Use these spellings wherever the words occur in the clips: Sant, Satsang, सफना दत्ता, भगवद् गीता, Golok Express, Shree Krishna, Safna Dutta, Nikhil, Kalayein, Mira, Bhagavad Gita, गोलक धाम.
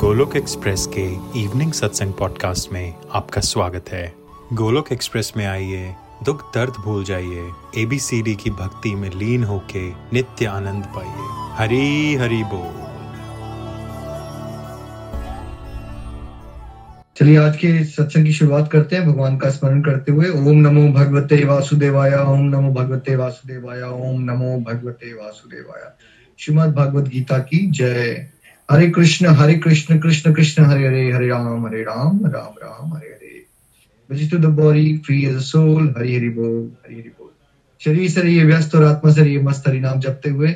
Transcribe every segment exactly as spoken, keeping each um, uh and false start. Golok express के evening सत्संग podcast में आपका स्वागत है। गोलोक एक्सप्रेस में आइए, दुख दर्द भूल जाइए, एबीसीडी की भक्ति में लीन होके नित्य आनंद पाइए। हरी हरी बोल। चलिए आज के सत्संग की शुरुआत करते हैं भगवान का स्मरण करते हुए। ओम नमो भगवते वासुदेवाय, ओम नमो भगवते वासुदेवाय, ओम नमो भगवते वासुदेवाय। श्रीमद् भागवत गीता की जय। Hare Krishna Hare Krishna Krishna Krishna Hare Hare, Hare Ram Hare Ram Ram Ram Hare Hare. Visit to the body free as a soul. Hari Hari बोल हरि हरि बोल। शरीर से रहिए व्यस्त और आत्मा से रहिए मस्त। हरि नाम जपते हुए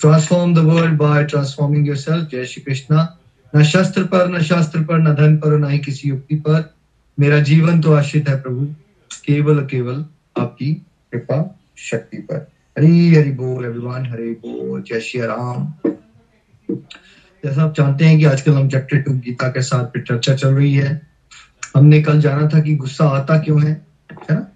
transform the world by transforming yourself. जय श्री कृष्णा। न शस्त्र पर न शास्त्र पर न धन पर और न ही किसी युक्ति पर मेरा जीवन तो आश्रित है प्रभु, केवल केवल आपकी कृपा शक्ति पर। हरी हरि बोल एवरीवन, हरे बोल। जय श्री राम। जैसा आप जानते हैं कि आजकल हम चैप्टर टू गीता के साथ पे चर्चा चल रही है। हमने कल जाना था कि गुस्सा आता क्यों है, है ना?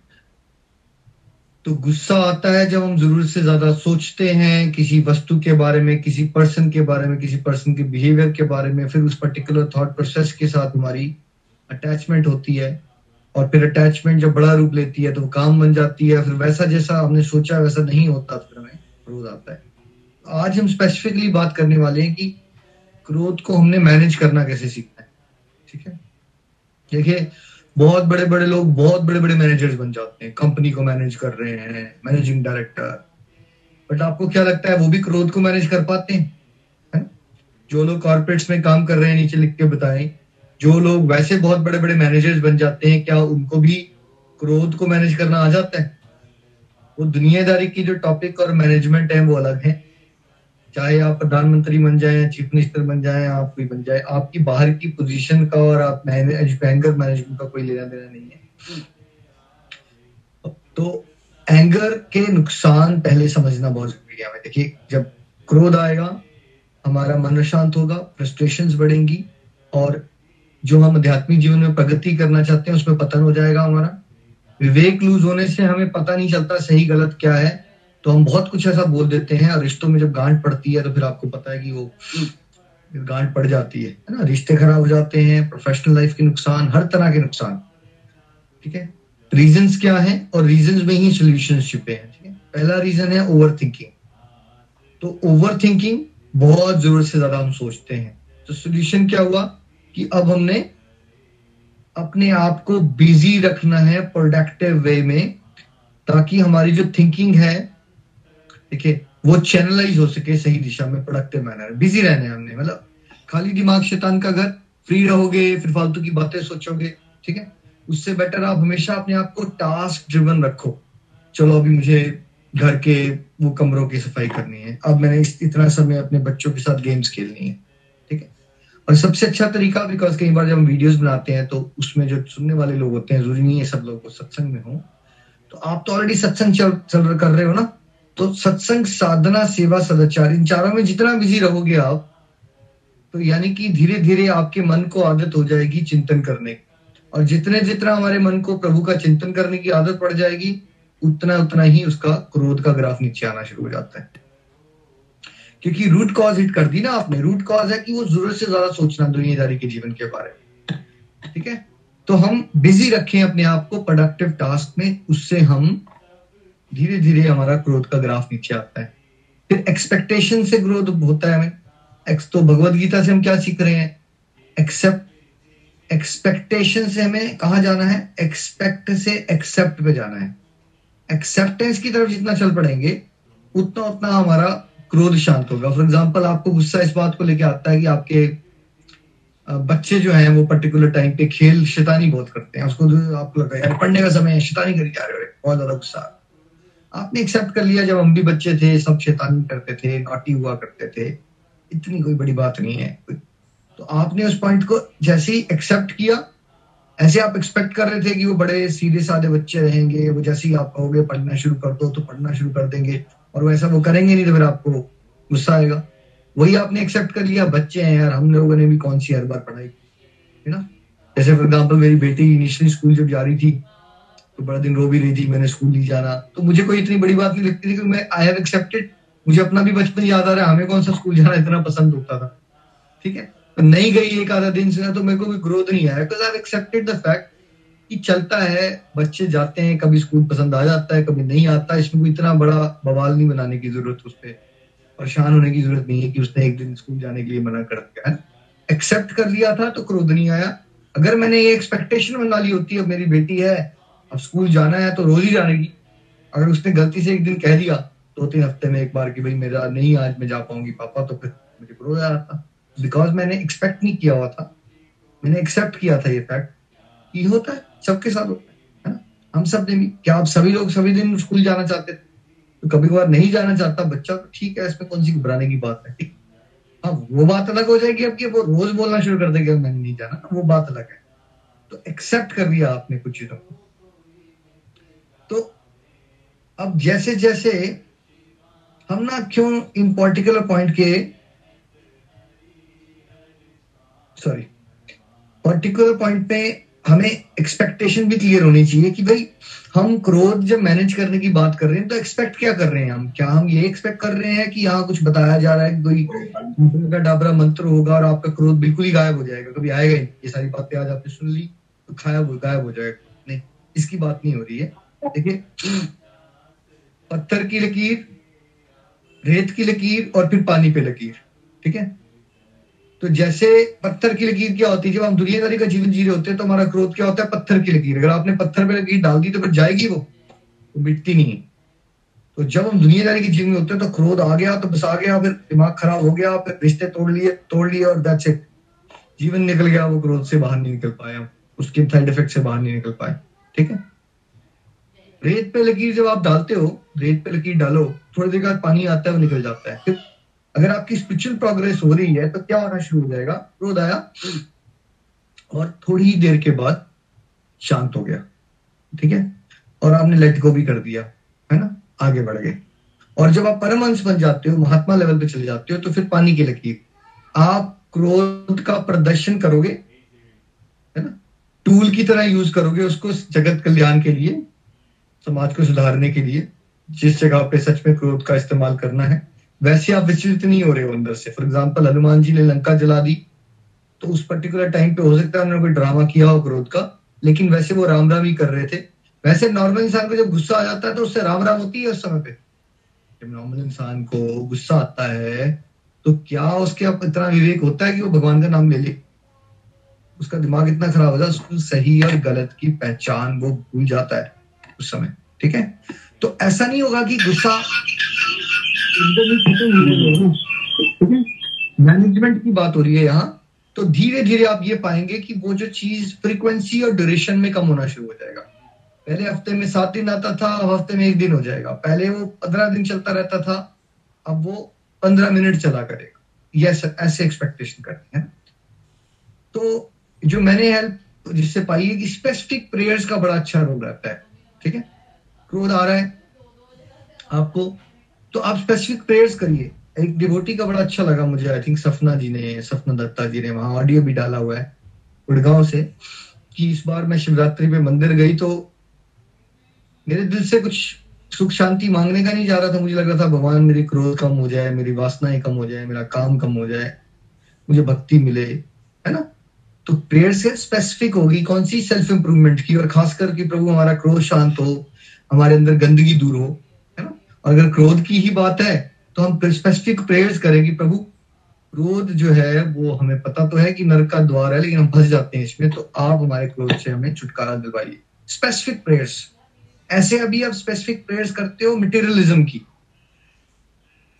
तो गुस्सा आता है जब हम जरूरत से ज्यादा सोचते हैं किसी वस्तु के बारे में, किसी पर्सन के बारे में, किसी पर्सन के बिहेवियर के बारे में। फिर उस पर्टिकुलर थॉट प्रोसेस के साथ हमारी अटैचमेंट होती है और फिर अटैचमेंट जब बड़ा रूप लेती है तो वो काम बन जाती है। फिर वैसा जैसा हमने सोचा वैसा नहीं होता, फिर हमें क्रोध आता है। आज हम स्पेसिफिकली बात करने वाले हैं कि क्रोध को हमने मैनेज करना कैसे सीखना है। ठीक है, देखिए बहुत बड़े बड़े लोग बहुत बड़े बड़े मैनेजर्स बन जाते हैं, कंपनी को मैनेज कर रहे हैं, मैनेजिंग डायरेक्टर। बट आपको क्या लगता है वो भी क्रोध को मैनेज कर पाते हैं? है ना? जो लोग कॉर्पोरेट्स में काम कर रहे हैं नीचे लिख के बताएं, जो लोग वैसे बहुत बड़े बड़े मैनेजर्स बन जाते हैं, क्या उनको भी क्रोध को मैनेज करना आ जाता है? वो दुनियादारी की जो टॉपिक और मैनेजमेंट है वो अलग है। चाहे आप प्रधानमंत्री बन जाए, चीफ मिनिस्टर बन जाए, आप कोई बन जाए, आपकी बाहर की पोजीशन का और आप एंगर मैनेजमेंट का कोई लेना देना नहीं है। तो एंगर के नुकसान पहले समझना बहुत जरूरी है हमें। देखिए जब क्रोध आएगा हमारा मन अशांत होगा, फ्रस्ट्रेशंस बढ़ेंगी और जो हम आध्यात्मिक जीवन में प्रगति करना चाहते हैं उसमें पतन हो जाएगा हमारा। विवेक लूज होने से हमें पता नहीं चलता सही गलत क्या है, तो हम बहुत कुछ ऐसा बोल देते हैं। और रिश्तों में जब गांठ पड़ती है तो फिर आपको पता है कि वो गांठ पड़ जाती है, है ना? रिश्ते खराब हो जाते हैं, प्रोफेशनल लाइफ के नुकसान, हर तरह के नुकसान। ठीक है, रीजंस क्या है और रीजंस में ही सोल्यूशन छिपे हैं। ठीक है, पहला रीजन है ओवर थिंकिंग। तो ओवर थिंकिंग बहुत जरूरत से ज्यादा हम सोचते हैं। तो सोल्यूशन क्या हुआ कि अब हमने अपने आप को बिजी रखना है प्रोडक्टिव वे में, ताकि हमारी जो थिंकिंग है देखिए वो चैनलाइज हो सके सही दिशा में, प्रोडक्टिव मैनर। बिजी रहना है हमने, मतलब खाली दिमाग शैतान का घर। फ्री रहोगे फिर फालतू की बातें सोचोगे। ठीक है, उससे बेटर आप हमेशा अपने आप को टास्क ड्रिवन रखो। चलो अभी मुझे घर के वो कमरों की सफाई करनी है, अब मैंने इतना समय अपने बच्चों के साथ गेम्स खेलनी है। ठीक है, और सबसे अच्छा तरीका, बिकॉज कई बार जब हम वीडियोस बनाते हैं तो उसमें जो सुनने वाले लोग होते हैं, जरूरी नहीं है सब लोग को सत्संग में हो, तो आप तो ऑलरेडी सत्संग चल चल कर रहे हो ना, तो सत्संग, साधना, सेवा, सदाचार, इन चारों में जितना बिजी रहोगे आप, तो यानी कि धीरे धीरे आपके मन को आदत हो जाएगी चिंतन करने की। और जितने जितना हमारे मन को प्रभु का चिंतन करने की आदत पड़ जाएगी, उतना उतना ही उसका क्रोध का ग्राफ नीचे आना शुरू हो जाता है। क्योंकि रूट कॉज हिट कर दी ना आपने। रूट कॉज है कि वो जरूरत से ज्यादा सोचना दुनियादारी के जीवन के बारे में। ठीक है, तो हम बिजी रखें अपने आप को प्रोडक्टिव टास्क में, उससे हम धीरे धीरे हमारा क्रोध का ग्राफ नीचे आता है। फिर एक्सपेक्टेशन से ग्रोथ होता है हमें। एक्स तो भगवत गीता से हम क्या सीख रहे हैं? एक्सेप्ट, एक्सपेक्टेशन से हमें कहाँ जाना है? एक्सपेक्ट से एक्सेप्ट पे जाना है। एक्सेप्टेंस की तरफ जितना चल पड़ेंगे उतना उतना हमारा क्रोध शांत होगा। फॉर एग्जाम्पल आपको गुस्सा इस बात को लेकर आता है कि आपके बच्चे जो हैं वो पर्टिकुलर टाइम पे खेल शैतानी बहुत करते हैं, उसको तो आपको लगता है यार पढ़ने का समय है, शैतानी करी जा रहे हो, बहुत ज्यादा गुस्सा। आपने एक्सेप्ट कर लिया जब हम भी बच्चे थे सब शैतानी करते थे, नॉटी हुआ करते थे, इतनी कोई बड़ी बात नहीं है। तो आपने उस पॉइंट को जैसे ही एक्सेप्ट किया, ऐसे आप एक्सपेक्ट कर रहे थे कि वो बड़े सीधे साधे बच्चे रहेंगे, वो जैसे ही आप कहोगे पढ़ना शुरू कर दो तो पढ़ना शुरू कर देंगे, और वैसा वो करेंगे नहीं तो फिर आपको गुस्सा आएगा। वही आपने एक्सेप्ट कर लिया, बच्चे हैं यार, हम लोगों ने भी कौन सी हर बार पढ़ाई की ना। जैसे फॉर एग्जाम्पल मेरी बेटी इनिशियली स्कूल जब जा रही थी तो बड़ा दिन रो भी रही थी, मैंने स्कूल नहीं जाना, तो मुझे कोई इतनी बड़ी बात नहीं लगती थी क्योंकि मैं आई हैव एक्सेप्टेड। मुझे अपना भी बचपन याद आ रहा है, हमें कौन सा स्कूल जाना इतना पसंद होता था। ठीक है, नहीं गई एक आधा दिन से तो मेरे को कोई ग्रोथ नहीं आया, because I have accepted the fact कि चलता है, बच्चे जाते हैं, कभी स्कूल पसंद आ जाता है, कभी नहीं आता, इसमें कोई इतना बड़ा बवाल नहीं बनाने की जरूरत, उस पर परेशान होने की जरूरत नहीं है कि उसने एक दिन स्कूल जाने के लिए मना कर दिया है। एक्सेप्ट कर लिया था तो क्रोध नहीं आया। अगर मैंने ये एक्सपेक्टेशन बना ली होती है अब मेरी बेटी है, अब स्कूल जाना है तो रोज ही जाने की, अगर उसने गलती से एक दिन कह दिया दो तीन हफ्ते में एक बार कि भाई मेरा नहीं आज मैं जा पाऊंगी पापा, तो फिर मुझे क्रोध आ रहा था, बिकॉज मैंने एक्सपेक्ट नहीं किया हुआ था, मैंने एक्सेप्ट किया था ये फैक्ट। ये होता है, सबके साथ होता है ना, हम सब ने भी। क्या आप सभी लोग सभी दिन स्कूल जाना चाहते थे? तो कभी कभार नहीं जाना चाहता बच्चा तो ठीक है, इसमें कौन सी घबराने की बात है। हाँ, वो बात अलग हो जाएगी अब कि वो रोज बोलना शुरू कर देगा मैंने नहीं जाना, वो बात अलग है। तो एक्सेप्ट कर लिया आपने कुछ चीजों को, तो अब जैसे जैसे हम ना क्यों इन पर्टिकुलर पॉइंट के सॉरी पर्टिकुलर पॉइंट पे हमें एक्सपेक्टेशन भी क्लियर होनी चाहिए कि भाई हम क्रोध जब मैनेज करने की बात कर रहे हैं तो एक्सपेक्ट क्या कर रहे हैं हम। क्या हम ये एक्सपेक्ट कर रहे हैं कि यहाँ कुछ बताया जा रहा है, कोई का डाबरा मंत्र होगा और आपका क्रोध बिल्कुल ही गायब हो जाएगा, कभी आएगा ही नहीं, ये सारी बातें आज आपने सुन ली तो गायब हो गायब हो जाएगा? नहीं, इसकी बात नहीं हो रही है। देखिए, पत्थर की लकीर, रेत की लकीर और फिर पानी पे लकीर, ठीक है। तो जैसे पत्थर की लकीर क्या होती है, जब हम दुनियादारी का जीवन जी रहे होते हैं तो हमारा क्रोध क्या होता है, पत्थर की लकीर। अगर आपने पत्थर पे लकीर डाल दी तो फिर जाएगी वो, तो मिटती नहीं है। तो जब हम दुनियादारी के जीवन में होते हैं तो क्रोध आ गया तो बस आ गया, फिर दिमाग खराब हो गया, फिर रिश्ते तोड़ लिए तोड़ लिए और दैट्स इट, जीवन निकल गया, वो क्रोध से बाहर नहीं निकल पाए, हम उसके साइड इफेक्ट से बाहर नहीं निकल पाए, ठीक है। रेत पे लकीर जब आप डालते हो, रेत पे लकीर डालो, थोड़ी देर बाद पानी आता है, वो निकल जाता है। फिर अगर आपकी स्पिरिचुअल प्रोग्रेस हो रही है तो क्या होना शुरू हो जाएगा, क्रोध आया और थोड़ी ही देर के बाद शांत हो गया, ठीक है, और आपने लेट गो भी कर दिया, है ना, आगे बढ़ गए। और जब आप परमहंस बन जाते हो, महात्मा लेवल पे चले जाते हो, तो फिर पानी की लकीर, आप क्रोध का प्रदर्शन करोगे, है ना, टूल की तरह यूज करोगे उसको जगत कल्याण के लिए, समाज को सुधारने के लिए। जिस जगह पे सच में क्रोध का इस्तेमाल करना है वैसे आप विचलित नहीं हो रहे हो अंदर से। फॉर एग्जाम्पल, हनुमान जी ने लंका जला दी तो उस पर्टिकुलर टाइम पे हो सकता है उन्होंने कोई ड्रामा किया हो क्रोध का, लेकिन वैसे वो राम राम ही कर रहे थे। वैसे नॉर्मल इंसान को जब गुस्सा आ जाता है तो उससे राम राम होती है उस समय पे। जब नॉर्मल इंसान को गुस्सा आता है तो क्या उसके अब इतना विवेक होता है कि वो भगवान का नाम ले ले? उसका दिमाग इतना खराब हो जाता है, उसको सही और गलत की पहचान वो भूल जाता है उस समय, ठीक है। तो ऐसा नहीं होगा कि गुस्सा मैनेजमेंट की बात हो रही है यहाँ, तो धीरे धीरे आप ये पाएंगे कि वो जो चीज फ्रीक्वेंसी और ड्यूरेशन में कम होना शुरू हो जाएगा। पहले हफ्ते में सात दिन आता था, अब हफ्ते में एक दिन हो जाएगा। पहले वो पंद्रह दिन चलता रहता था, अब वो पंद्रह मिनट चला करेगा। यस, ऐसे एक्सपेक्टेशन करनी है। तो जो मैंने हेल्प जिससे पाई है कि स्पेसिफिक प्रेयर्स का बड़ा अच्छा रोल रहता है, ठीक है। क्रोध आ रहा है आपको तो आप स्पेसिफिक प्रेयर्स करिए। एक डिवोटी का बड़ा अच्छा लगा मुझे, आई थिंक सफना जी ने सफना दत्ता जी ने वहां ऑडियो भी डाला हुआ है गुड़गांव से, कि इस बार मैं शिवरात्रि पे मंदिर गई तो मेरे दिल से कुछ सुख शांति मांगने का नहीं जा रहा था। मुझे लग रहा था भगवान मेरे क्रोध कम हो जाए, मेरी वासनाएं कम हो जाए, मेरा काम कम हो जाए, मुझे भक्ति मिले, है ना। तो प्रेयर से स्पेसिफिक होगी कौन सी, सेल्फ इंप्रूवमेंट की, और खास करके प्रभु हमारा क्रोध शांत हो, हमारे अंदर गंदगी दूर हो, है ना। और अगर क्रोध की ही बात है तो हम स्पेसिफिक प्रेयर्स करें कि प्रभु क्रोध जो है वो हमें पता तो है कि नरक का द्वार है, लेकिन हम फंस जाते हैं इसमें, तो आप हमारे क्रोध से हमें छुटकारा दिलवाइए। स्पेसिफिक प्रेयर्स ऐसे। अभी आप स्पेसिफिक प्रेयर्स करते हो मटेरियलिज्म की,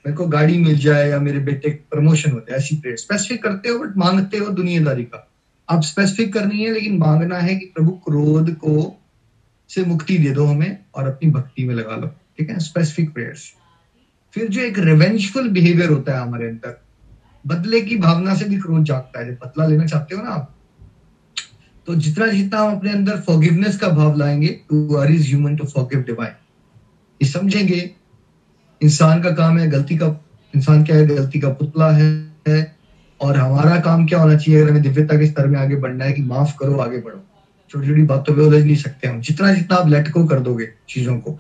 मेरे को गाड़ी मिल जाए या मेरे बेटे प्रमोशन हो जाए, ऐसी प्रेयर स्पेसिफिक करते हो, बट मांगते हो दुनियादारी का। आप स्पेसिफिक करनी है, लेकिन मांगना है कि प्रभु क्रोध को से मुक्ति दे दो हमें और अपनी भक्ति में लगा लो, ठीक है, स्पेसिफिक प्रेयर्स। फिर जो एक रिवेंजफुल बिहेवियर होता है हमारे अंदर, बदले की भावना से भी क्रोध जागता है। जब बदला लेना चाहते हो ना आप, तो जितना जितना हम अपने अंदर फॉरगिवनेस का भाव लाएंगे, to err is human to forgive divine, ये समझेंगे इंसान का काम है, गलती का इंसान क्या है, गलती का पुतला है, है और हमारा काम क्या होना चाहिए अगर हमें दिव्यता के स्तर में आगे बढ़ना है कि माफ करो, आगे बढ़ो। छोटी छोटी बातों पे उलझ नहीं सकते हम। जितना जितना आप लेट गो कर दोगे चीजों को,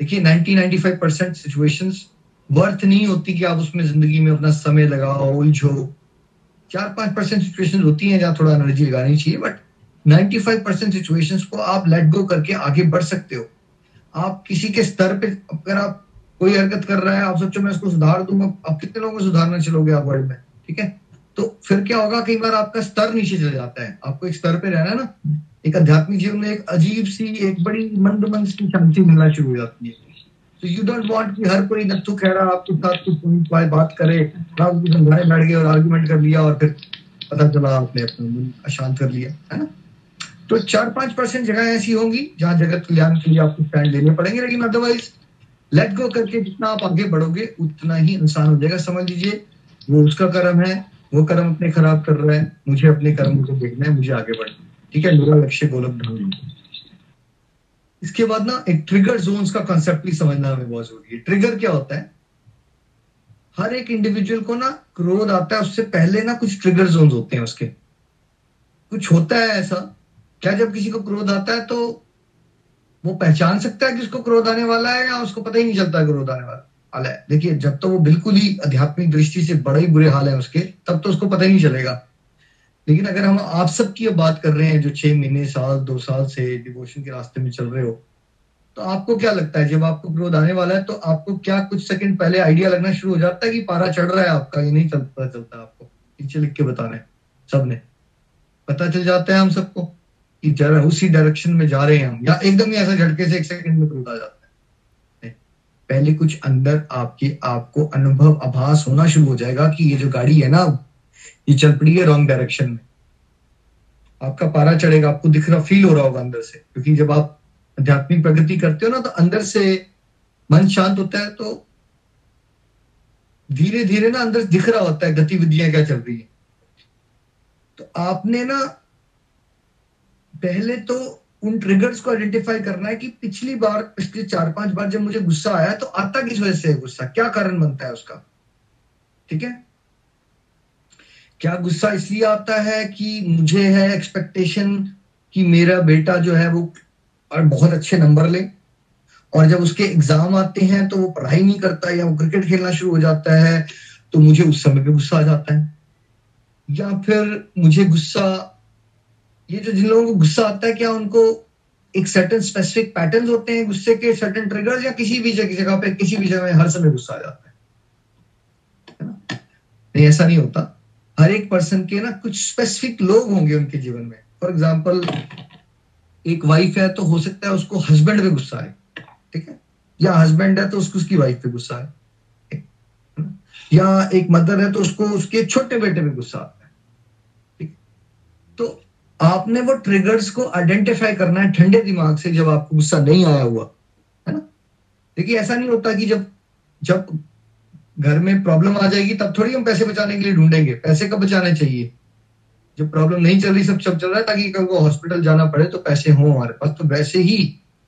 देखिए नब्बे पचानवे परसेंट सिचुएशंस वर्थ नहीं होती कि आप उसमें जिंदगी में अपना समय लगाओ, उलझो, चार पांच परसेंट सिचुएशन होती हैं जहाँ थोड़ा एनर्जी लगानी चाहिए, but ninety five percent situation को आप लेट गो करके आगे बढ़ सकते हो। आप किसी के स्तर पे अगर आप कोई हरकत कर रहा है, आप सोचो मैं उसको सुधार दूंगा, आप कितने लोगों को सुधारना चलोगे आप वर्ल्ड में, ठीक है? तो फिर क्या होगा, कई बार आपका स्तर नीचे चला जाता है। आपको एक स्तर पे रहना है ना, एक आध्यात्मिक जीवन में एक अजीब सी, एक बड़ी मंदमंद सी शांति मिलना शुरू हो जाती है। तो यू डोंट वांट कि हर कोई नत्थु कह रहा आपके साथ कुछ बात करे, आप समझाने बैठ गए और आर्ग्यूमेंट कर लिया और फिर पता चला आपने अपना मन अशांत कर लिया, है ना? तो चार पांच परसेंट जगह ऐसी होंगी जहाँ जगत कल्याण के लिए आपको स्टैंड लेने पड़ेंगे, लेकिन अदरवाइज लेट गो करके जितना आप आगे बढ़ोगे उतना ही इंसान हो जाएगा। समझ लीजिए वो उसका कर्म है, वो कर्म अपने खराब कर रहा है, मुझे अपने कर्म को देखना है, मुझे आगे बढ़ना है, ठीक है? मेरा लक्ष्य गोलक धाम। इसके बाद ना एक ट्रिगर जोन्स का कॉन्सेप्ट भी समझना हमें बहुत जरूरी है। ट्रिगर क्या होता है? हर एक इंडिविजुअल को ना क्रोध आता है उससे पहले ना कुछ ट्रिगर जोन्स होते हैं उसके। कुछ होता है ऐसा क्या जब किसी को क्रोध आता है तो वो पहचान सकता है कि उसको क्रोध आने वाला है, या उसको पता ही नहीं चलता क्रोध आने वाला है? देखिए, जब तो वो बिल्कुल ही आध्यात्मिक दृष्टि से बड़े ही बुरे हाल है उसके, तब तो उसको पता ही नहीं चलेगा। लेकिन अगर हम आप सब की बात कर रहे हैं जो छह महीने साल दो साल से डिवोशन के रास्ते में चल रहे हो, तो आपको क्या लगता है जब आपको क्रोध आने वाला है तो आपको क्या कुछ सेकंड पहले आइडिया लगना शुरू हो जाता है कि पारा चढ़ रहा है आपका? ये नहीं पता चलता आपको, नीचे लिख के बताना है सबने, पता चल जाता है हम सबको कि जरा उसी डायरेक्शन में जा रहे हैं हम, या एकदम ही ऐसा झटके से एक सेकंड में क्रोध आ जाता है। पहले कुछ अंदर आपके आपको अनुभव आभास होना शुरू हो जाएगा कि ये जो गाड़ी है ना ये चल पड़ी है रॉन्ग डायरेक्शन में, आपका पारा चढ़ेगा, आपको दिख रहा फील हो रहा होगा अंदर से। क्योंकि जब आप आध्यात्मिक प्रगति करते हो ना तो अंदर से मन शांत होता है, तो धीरे धीरे ना अंदर दिख रहा होता है गतिविधियां क्या चल रही है। तो आपने ना पहले तो उन ट्रिगर्स को आइडेंटिफाई करना है कि पिछली बार पिछले चार पांच बार जब मुझे गुस्सा आया तो आता किस वजह से, गुस्सा क्या कारण बनता है उसका, ठीक है? क्या गुस्सा इसलिए आता है कि मुझे है एक्सपेक्टेशन कि मेरा बेटा जो है वो और बहुत अच्छे नंबर ले, और जब उसके एग्जाम आते हैं तो वो पढ़ाई नहीं करता या वो क्रिकेट खेलना शुरू हो जाता है, तो मुझे उस समय पे गुस्सा आ जाता है। या फिर मुझे गुस्सा, ये जो जिन लोगों को गुस्सा आता है क्या उनको एक सर्टेन स्पेसिफिक पैटर्न होते हैं गुस्से के, सर्टेन ट्रिगर्स, या किसी भी जगह पे किसी भी जगह हर समय गुस्सा आ जाता है? नहीं, ऐसा नहीं होता। हर एक पर्सन के ना कुछ स्पेसिफिक लोग होंगे उनके जीवन में। फॉर एग्जाम्पल एक वाइफ है तो हो सकता है उसको हस्बैंड पे गुस्सा आए, ठीक है? या हस्बैंड है तो उसको उसकी वाइफ पे गुस्सा आए, या एक मदर है तो उसको उसके छोटे बेटे पे गुस्सा आता है, ठीक? तो आपने वो ट्रिगर्स को आइडेंटिफाई करना है ठंडे दिमाग से जब आपको गुस्सा नहीं आया हुआ, है ना? देखिए, ऐसा नहीं होता कि जब जब घर में प्रॉब्लम आ जाएगी तब थोड़ी हम पैसे बचाने के लिए ढूंढेंगे। पैसे कब बचाने चाहिए? जब प्रॉब्लम नहीं चल रही, सब सब चल रहा है, ताकि कल को हॉस्पिटल जाना पड़े तो पैसे हों हमारे पास। तो वैसे ही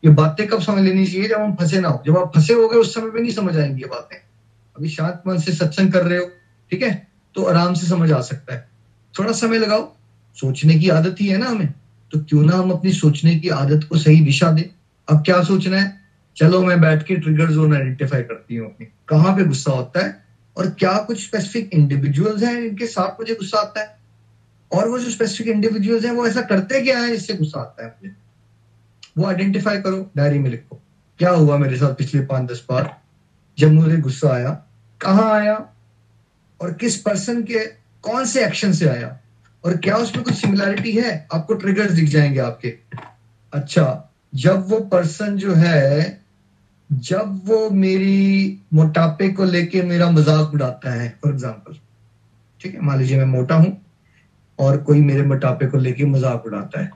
ये बातें कब समझ लेनी चाहिए? जब हम फंसे ना हो। जब आप फंसे हो गए उस समय पे नहीं समझ आएंगी ये बातें। अभी शांत मन से सत्संग कर रहे हो, ठीक है, तो आराम से समझ आ सकता है। थोड़ा समय लगाओ, सोचने की आदत ही है ना हमें, तो क्यों ना हम अपनी सोचने की आदत को सही दिशा दें। अब क्या सोचना है, चलो मैं बैठ के ट्रिगर जोन आइडेंटिफाई करती हूँ अपने, कहाँ पे गुस्सा होता है और क्या कुछ स्पेसिफिक इंडिविजुअल्स हैं इनके साथ मुझे गुस्सा आता है, और वो जो स्पेसिफिक इंडिविजुअल्स हैं वो ऐसा करते क्या है जिससे गुस्सा आता है मुझे, वो आइडेंटिफाई करो, डायरी में लिखो क्या हुआ मेरे साथ पिछले पांच दस बार जब मुझे गुस्सा आया, कहाँ आया और किस पर्सन के कौन से एक्शन से आया, और क्या उसमें कुछ सिमिलैरिटी है। आपको ट्रिगर्स दिख जाएंगे आपके। अच्छा, जब वो पर्सन जो है जब वो मेरी मोटापे को लेके मेरा मजाक उड़ाता है, फॉर एग्जाम्पल, ठीक है, मान लीजिए मैं मोटा हूं और कोई मेरे मोटापे को लेके मजाक उड़ाता है,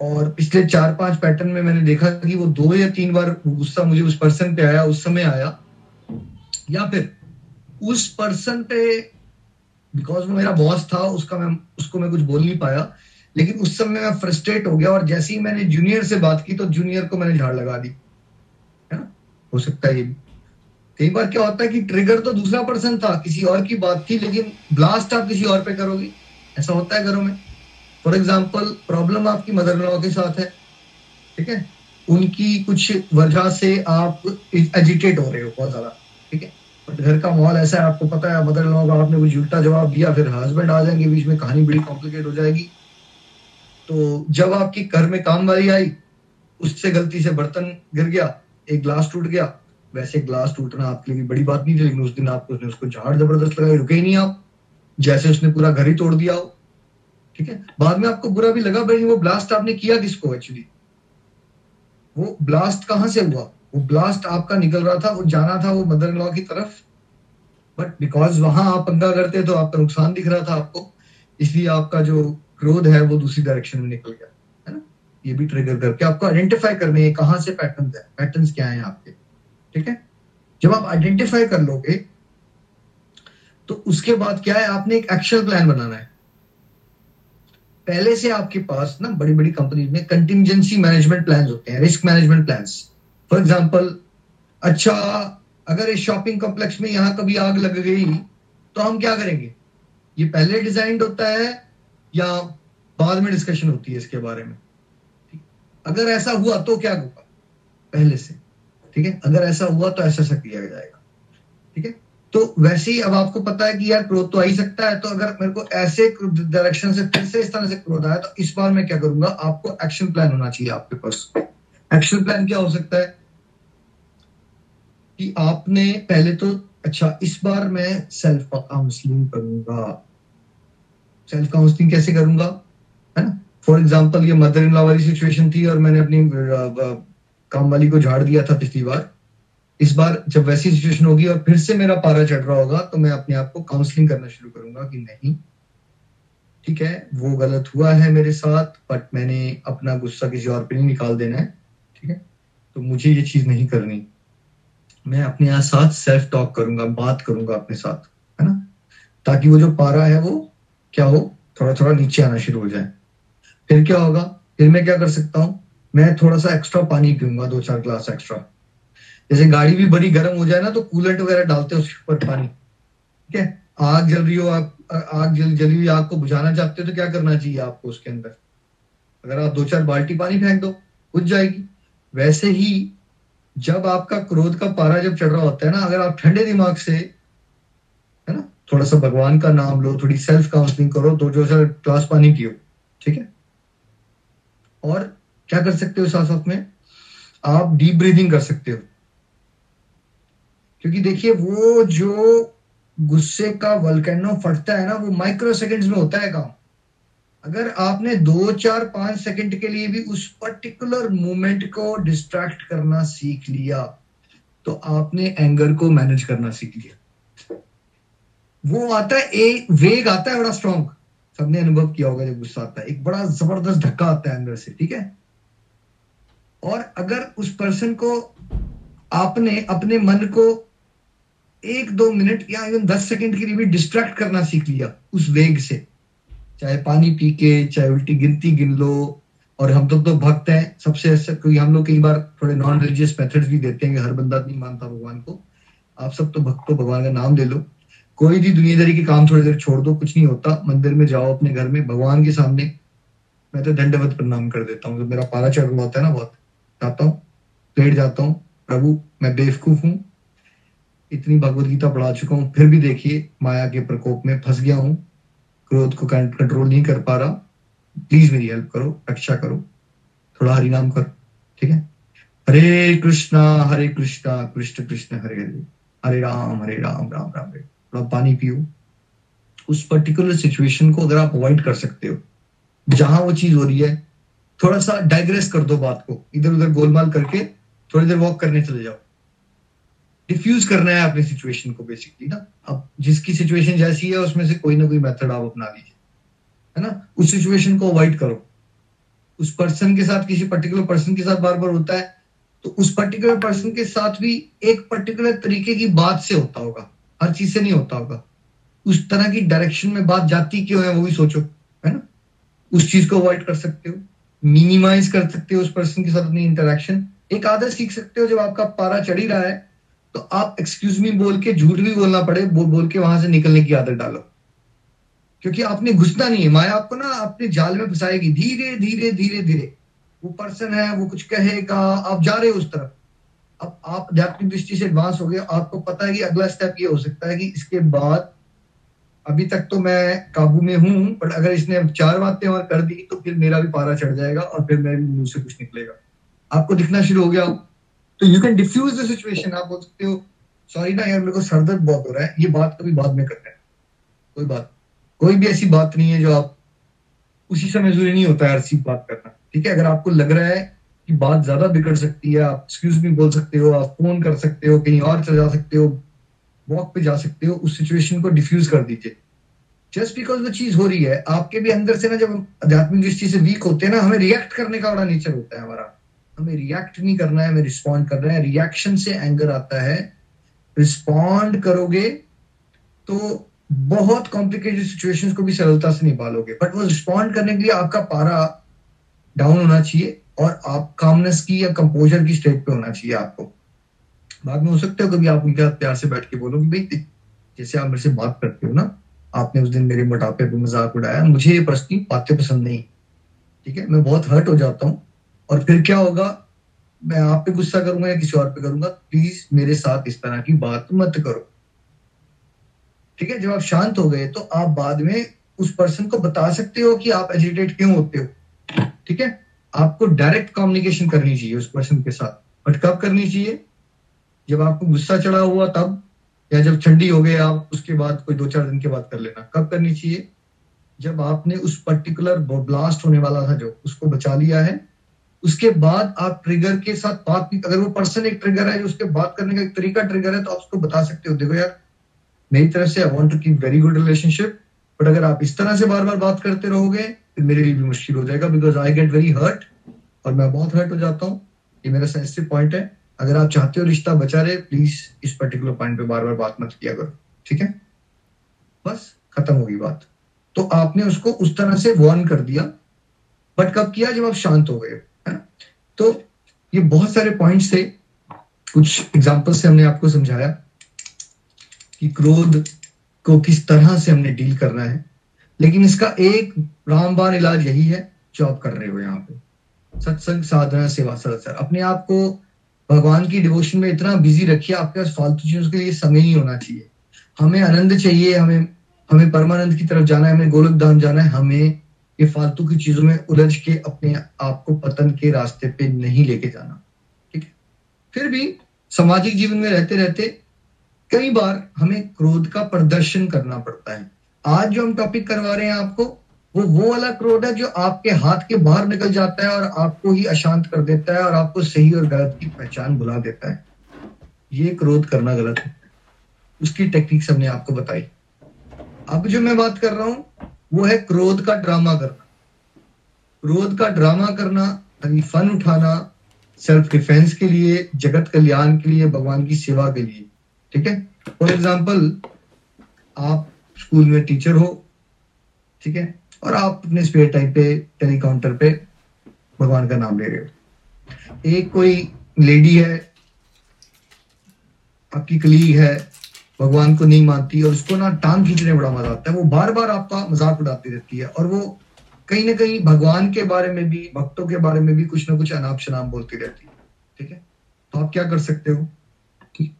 और पिछले चार पांच पैटर्न में मैंने देखा कि वो दो या तीन बार गुस्सा मुझे उस पर्सन पे आया उस समय आया, या फिर उस पर्सन पे बिकॉज वो मेरा बॉस था उसका मैं उसको मैं कुछ बोल नहीं पाया, लेकिन उस समय मैं फ्रस्ट्रेट हो गया और जैसे ही मैंने जूनियर से बात की तो जूनियर को मैंने झाड़ लगा दी, है ना? हो सकता है ये। कई बार क्या होता है कि ट्रिगर तो दूसरा पर्सन था, किसी और की बात थी, लेकिन ब्लास्ट आप किसी और पे करोगे। ऐसा होता है घरों में। फॉर एग्जाम्पल, प्रॉब्लम आपकी मदर इन लॉ के साथ है, ठीक है, उनकी कुछ वजह से आप एजिटेट हो रहे हो बहुत ज्यादा, ठीक है, बट घर का माहौल ऐसा है, आपको पता है, मदर लोगों को आपने कुछ उल्टा जवाब दिया, फिर हस्बैंड आ जाएंगे बीच में, कहानी बड़ी कॉम्प्लिकेट हो जाएगी। तो जब आपकी घर में काम वाली आई, उससे गलती से बर्तन गिर गया, एक ग्लास टूट गया। वैसे ग्लास टूटना आपके लिए बड़ी बात नहीं थी, लेकिन उस दिन आपको उसने उसको झाड़ जबरदस्त लगाई, रुके ही नहीं आप, जैसे उसने पूरा घर ही तोड़ दिया हो। ठीक है, बाद में आपको बुरा भी लगा, भाई वो ब्लास्ट आपने किया किसको एक्चुअली, वो ब्लास्ट कहाँ से हुआ? वो ब्लास्ट आपका निकल रहा था, वो जाना था वो मदर इन लॉ की तरफ, बट बिकॉज वहां आप पंगा करते तो आपका नुकसान दिख रहा था आपको, इसलिए आपका जो क्रोध है वो दूसरी डायरेक्शन में निकल गया, है ना। ये भी ट्रिगर करके आपको आइडेंटिफाई करने हैं कहाँ से पैटर्न है, पैटर्न क्या है आपके। ठीक है, जब आप आइडेंटिफाई कर लोगे तो उसके बाद क्या है, आपने एक एक्शन प्लान बनाना है। पहले से आपके पास ना बड़ी बड़ी कंपनी में कंटिंजेंसी मैनेजमेंट प्लान होते हैं, risk management plan. For example, अच्छा अगर इस शॉपिंग कॉम्प्लेक्स में यहां कभी आग लग गई तो हम क्या करेंगे, ये पहले डिजाइंड होता है या बाद में डिस्कशन होती है इसके बारे में? अगर ऐसा हुआ तो क्या होगा, पहले से। ठीक है, अगर ऐसा हुआ तो ऐसा ऐसा किया जाएगा। ठीक है, तो वैसे ही अब आपको पता है कि यार क्रोध तो आ ही सकता है, तो अगर मेरे को ऐसे डायरेक्शन से फिर से इस तरह से क्रोध आया तो इस बार मैं क्या करूंगा, आपको एक्शन प्लान होना चाहिए आपके पास। एक्शन प्लान क्या हो सकता है कि आपने पहले तो, अच्छा इस बार मैं सेल्फ काउंसलिंग करूंगा। सेल्फ काउंसलिंग कैसे करूंगा, है ना। फॉर एग्जाम्पल, ये मदर इन लॉ वाली सिचुएशन थी और मैंने अपनी काम वाली को झाड़ दिया था पिछली बार। इस बार जब वैसी सिचुएशन होगी और फिर से मेरा पारा चढ़ रहा होगा तो मैं अपने आप को काउंसलिंग करना शुरू करूंगा कि नहीं ठीक है, वो गलत हुआ है मेरे साथ, बट मैंने अपना गुस्सा किसी और पे नहीं निकाल देना है। ठीक है, तो मुझे ये चीज नहीं करनी, मैं अपने यहाँ साथ सेल्फ टॉक करूंगा, बात करूंगा अपने साथ, है ना, ताकि वो जो पारा है वो क्या हो, थोड़ा थोड़ा नीचे आना शुरू हो जाए। फिर क्या होगा, फिर मैं क्या कर सकता हूँ, मैं थोड़ा सा एक्स्ट्रा पानी पीऊंगा, दो चार ग्लास एक्स्ट्रा। जैसे गाड़ी भी बड़ी गर्म हो जाए ना तो कूलेंट वगैरह डालते हैं उसके ऊपर पानी। ठीक है, आग जल रही हो, आप आग जल जली हुई आग को बुझाना चाहते हो तो क्या करना चाहिए आपको उसके अंदर, अगर आप दो चार बाल्टी पानी फेंक दो बुझ जाएगी। वैसे ही जब आपका क्रोध का पारा जब चढ़ रहा होता है ना, अगर आप ठंडे दिमाग से, है ना, थोड़ा सा भगवान का नाम लो, थोड़ी सेल्फ काउंसलिंग करो, दो दो चार ग्लास पानी पियो। ठीक है, और क्या कर सकते हो, साथ साथ में आप डीप ब्रीदिंग कर सकते हो, क्योंकि देखिए वो जो गुस्से का वोल्केनो फटता है ना वो माइक्रो सेकेंड्स में होता है काम। अगर आपने दो चार पांच सेकंड के लिए भी उस पर्टिकुलर मोमेंट को डिस्ट्रैक्ट करना सीख लिया तो आपने एंगर को मैनेज करना सीख लिया। वो आता है, एक वेग आता है बड़ा स्ट्रॉन्ग, सबने अनुभव किया होगा जब गुस्सा आता है, एक बड़ा जबरदस्त धक्का आता है अंदर से। ठीक है, और अगर उस पर्सन को आपने अपने मन को एक दो मिनट या इवन दस सेकंड के लिए भी डिस्ट्रैक्ट करना सीख लिया उस वेग से, चाहे पानी पी के, चाहे उल्टी गिनती गिन लो, और हम लोग तो भक्त हैं सबसे ऐसा, क्योंकि हम लोग कई बार थोड़े नॉन रिलीजियस मेथड्स भी देते हैं कि हर बंदा नहीं मानता भगवान को, आप सब तो भक्त हो, भगवान का नाम ले लो, कोई भी दुनियादारी के काम थोड़ी देर छोड़ दो, कुछ नहीं होता, मंदिर में जाओ, अपने घर में भगवान के सामने मैं तो दंडवत प्रणाम कर देता हूँ, जब मेरा पारा चढ़ रहा होता है ना बहुत, जाता हूँ लेट जाता हूँ, प्रभु मैं बेवकूफ हूँ, इतनी भगवद गीता पढ़ा चुका हूँ, फिर भी देखिए माया के प्रकोप में फंस गया हूँ, क्रोध को कंट्रोल नहीं कर पा रहा, प्लीज मेरी हेल्प करो, रक्षा करो, थोड़ा हरि नाम करो। ठीक है, हरे कृष्णा हरे कृष्णा कृष्ण कृष्ण हरे हरे, हरे राम हरे राम राम राम हरे, थोड़ा पानी पियो। उस पर्टिकुलर सिचुएशन को अगर आप अवॉइड कर सकते हो जहां वो चीज हो रही है, थोड़ा सा डाइग्रेस कर दो बात को, इधर उधर गोलमाल करके थोड़ी देर वॉक करने चले जाओ, डिफ्यूज करना है अपनी सिचुएशन को बेसिकली ना। अब जिसकी सिचुएशन जैसी है उसमें से कोई ना कोई मेथड आप अपना लीजिए, है ना। उस सिचुएशन को अवॉइड करो, उस पर्सन के साथ, किसी पर्टिकुलर पर्सन के साथ बार बार होता है तो उस पर्टिकुलर पर्सन के साथ भी एक पर्टिकुलर तरीके की बात से होता होगा, हर चीज से नहीं होता होगा, उस तरह की डायरेक्शन में बात जाती क्यों है वो भी सोचो, है ना। उस चीज को अवॉइड कर सकते हो, मिनिमाइज कर सकते हो उस पर्सन के साथ अपनी इंटरेक्शन। एक आदत सीख सकते हो, जब आपका पारा चढ़ ही रहा है तो आप एक्सक्यूज मी बोल के, झूठ भी बोलना पड़े बोल बोल के, वहां से निकलने की आदत डालो, क्योंकि आपने घुसना नहीं है, माया आपको ना अपने जाल में फंसाएगी। धीरे धीरे धीरे धीरे वो पर्सन है वो कुछ कहेगा, आप जा रहे हो उस तरफ, अब आप आध्यात्मिक दृष्टि से एडवांस हो गए, आपको पता है कि अगला स्टेप ये हो सकता है कि इसके बाद, अभी तक तो मैं काबू में हूं, पर अगर इसने चार बातें और कर दी तो फिर मेरा भी पारा चढ़ जाएगा और फिर मेरे मुंह से कुछ निकलेगा। आपको दिखना शुरू हो गया तो you can defuse the situation. आप बोल सकते हो सॉरी ना यार, मेरे को सर दर्द बहुत हो रहा है, ये बात कभी बाद में करते हैं, कोई बात, कोई भी ऐसी बात नहीं है जो आप उसी समय जरूरी नहीं होता यार सिर्फ बात करना। ठीक है, अगर आपको लग रहा है कि बात ज्यादा बिगड़ सकती है, आप एक्सक्यूज मी बोल सकते हो, आप फोन कर सकते हो, कहीं और चले जा सकते हो, वॉक पे जा सकते हो, उस सिचुएशन को डिफ्यूज कर दीजिए। जस्ट बिकॉज वो चीज हो रही है आपके भी अंदर से ना, जब हम आध्यात्मिक दृष्टि से वीक होते हैं ना, हमें रिएक्ट करने का बड़ा नेचर होता है हमारा, हमें रिएक्ट नहीं करना है, हमें रिस्पॉन्ड करना है। रिएक्शन से एंगर आता है, रिस्पॉन्ड करोगे तो बहुत कॉम्प्लिकेटेड सिचुएशंस को भी सरलता से निभालोगे, बट वो रिस्पॉन्ड करने के लिए आपका पारा डाउन होना चाहिए और आप कामनेस की या कंपोजर की स्टेट पे होना चाहिए। आपको बाद में हो सकता है कभी आप उनके साथ प्यार से बैठ के बोलो कि भाई जैसे आप मेरे से बात करते हो ना, आपने उस दिन मेरे मोटापे पे मजाक उड़ाया, मुझे ये पर्सनली बातें पसंद नहीं। ठीक है, मैं बहुत हर्ट हो जाता हूँ और फिर क्या होगा, मैं आप पे गुस्सा करूंगा या किसी और पे करूंगा, प्लीज मेरे साथ इस तरह की बात मत करो। ठीक है, जब आप शांत हो गए तो आप बाद में उस पर्सन को बता सकते हो कि आप एजिटेट क्यों होते हो। ठीक है, आपको डायरेक्ट कम्युनिकेशन करनी चाहिए उस पर्सन के साथ। बट कब करनी चाहिए? जब आपको गुस्सा चढ़ा हुआ तब, या जब ठंडी हो गए आप, उसके बाद कोई दो चार दिन के बाद कर लेना। कब करनी चाहिए? जब आपने उस पर्टिकुलर ब्लास्ट होने वाला था जो, उसको बचा लिया है। उसके बाद आप ट्रिगर के साथ बात भी, अगर वो पर्सन एक ट्रिगर है जो उसके बात करने का एक तरीका ट्रिगर है, तो आप उसको बता सकते हो देखो यार मेरी तरफ से I want to keep very good relationship, but अगर आप इस तरह से बार बार बात करते रहोगे फिर मेरे लिए भी मुश्किल हो जाएगा, because I get very hurt, और मैं बहुत हर्ट हो जाता हूँ, ये मेरा सेंसिटिव पॉइंट है। अगर आप चाहते हो रिश्ता बचा रहे, प्लीज इस पर्टिकुलर पॉइंट पे बार बार बात मत किया करो। ठीक है, बस खत्म होगी बात। तो आपने उसको उस तरह से वार्न कर दिया, बट कब किया? जब आप शांत हो गए, है ना? तो ये बहुत सारे पॉइंट्स थे, कुछ एग्जाम्पल से हमने आपको समझाया कि क्रोध को किस तरह से हमने डील करना है, लेकिन इसका एक रामबाण इलाज यही है जो आप कर रहे हो यहाँ पे, सत्संग, साधना, सेवा, सदाचार। अपने आप को भगवान की डिवोशन में इतना बिजी रखिए, आपके पास फालतू चीजों के लिए समय नहीं होना चाहिए। हमें आनंद चाहिए, हमें हमें परमानंद की तरफ जाना है, हमें गोलक धाम जाना है, हमें ये फालतू की चीजों में उलझ के अपने आप को पतन के रास्ते पे नहीं लेके जाना। ठीक है, फिर भी सामाजिक जीवन में रहते रहते कई बार हमें क्रोध का प्रदर्शन करना पड़ता है। आज जो हम टॉपिक करवा रहे हैं आपको, वो वो वाला क्रोध है जो आपके हाथ के बाहर निकल जाता है और आपको ही अशांत कर देता है और आपको सही और गलत की पहचान भुला देता है। ये क्रोध करना गलत है, उसकी टेक्निक्स हमने आपको बताई। अब जो मैं बात कर रहा हूं वो है क्रोध का ड्रामा करना। क्रोध का ड्रामा करना यानी फन उठाना सेल्फ डिफेंस के लिए, जगत कल्याण के लिए, भगवान की सेवा के लिए। ठीक है, फॉर एग्जाम्पल आप स्कूल में टीचर हो, ठीक है, और आप अपने स्पेयर टाइम पे टेली काउंटर पे भगवान का नाम ले रहे हो। एक कोई लेडी है, आपकी कलीग है, भगवान को नहीं मानती और उसको ना टांग खींचने बड़ा मजा आता है, वो बार बार आपका मजाक उड़ाती रहती है और वो कहीं ना कहीं भगवान के बारे में भी, भक्तों के बारे में भी कुछ ना कुछ अनाप शनाप बोलती रहती है। ठीक है, तो आप क्या कर सकते हो? ठीक,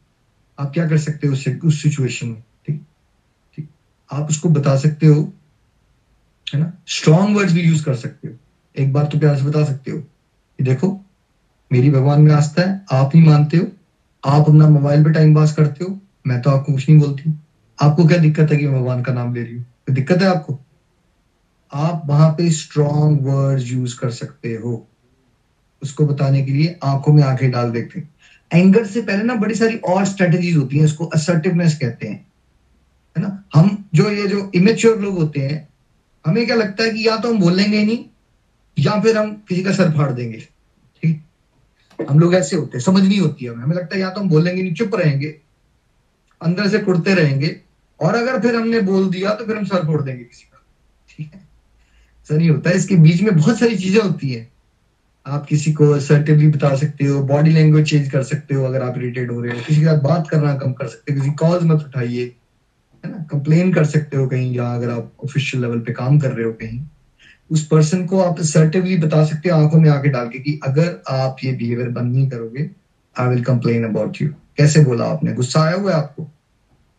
आप क्या कर सकते हो उस सिचुएशन में? ठीक ठीक, आप उसको बता सकते हो, है ना, स्ट्रॉन्ग वर्ड्स भी यूज कर सकते हो। एक बार तो प्यार से बता सकते हो कि देखो मेरी भगवान में आस्था है, आप नहीं मानते हो, आप अपना मोबाइल पे टाइम पास करते हो, मैं तो आपको कुछ नहीं बोलती, आपको क्या दिक्कत है कि मैं भगवान का नाम ले रही हूँ? तो दिक्कत है आपको? आप वहां पे स्ट्रॉन्ग वर्ड्स यूज कर सकते हो उसको बताने के लिए, आंखों में आंखें डाल देते हैं। एंगर से पहले ना बड़ी सारी और स्ट्रेटेजीज होती है, उसको असर्टिवनेस कहते हैं, है ना। हम जो ये जो इमेच्योर लोग होते हैं, हमें क्या लगता है कि या तो हम बोलेंगे नहीं या फिर हम किसी का सर फाड़ देंगे। ठीक, हम लोग ऐसे होते हैं, समझ नहीं होती हमें, हमें लगता है या तो हम बोलेंगे नहीं, चुप रहेंगे, अंदर से कुड़ते रहेंगे, और अगर फिर हमने बोल दिया तो फिर हम सर फोड़ देंगे किसी का। ठीक है, ऐसा नहीं होता है, इसके बीच में बहुत सारी चीजें होती हैं। आप किसी को असर्टिवली बता सकते हो, बॉडी लैंग्वेज चेंज कर सकते हो अगर आप इरिटेट हो रहे हो, किसी के साथ बात करना कम कर सकते हो, किसी कॉल्स मत उठाइए, है ना, कंप्लेन कर सकते हो कहीं, या अगर आप ऑफिशियल लेवल पे काम कर रहे हो कहीं, उस पर्सन को आप असर्टिवली बता सकते हो आंखों में आके डाल के कि अगर आप ये बिहेवियर बंद नहीं करोगे I will complain about you. कैसे बोला आपने, गुस्सा आया हुआ है आपको,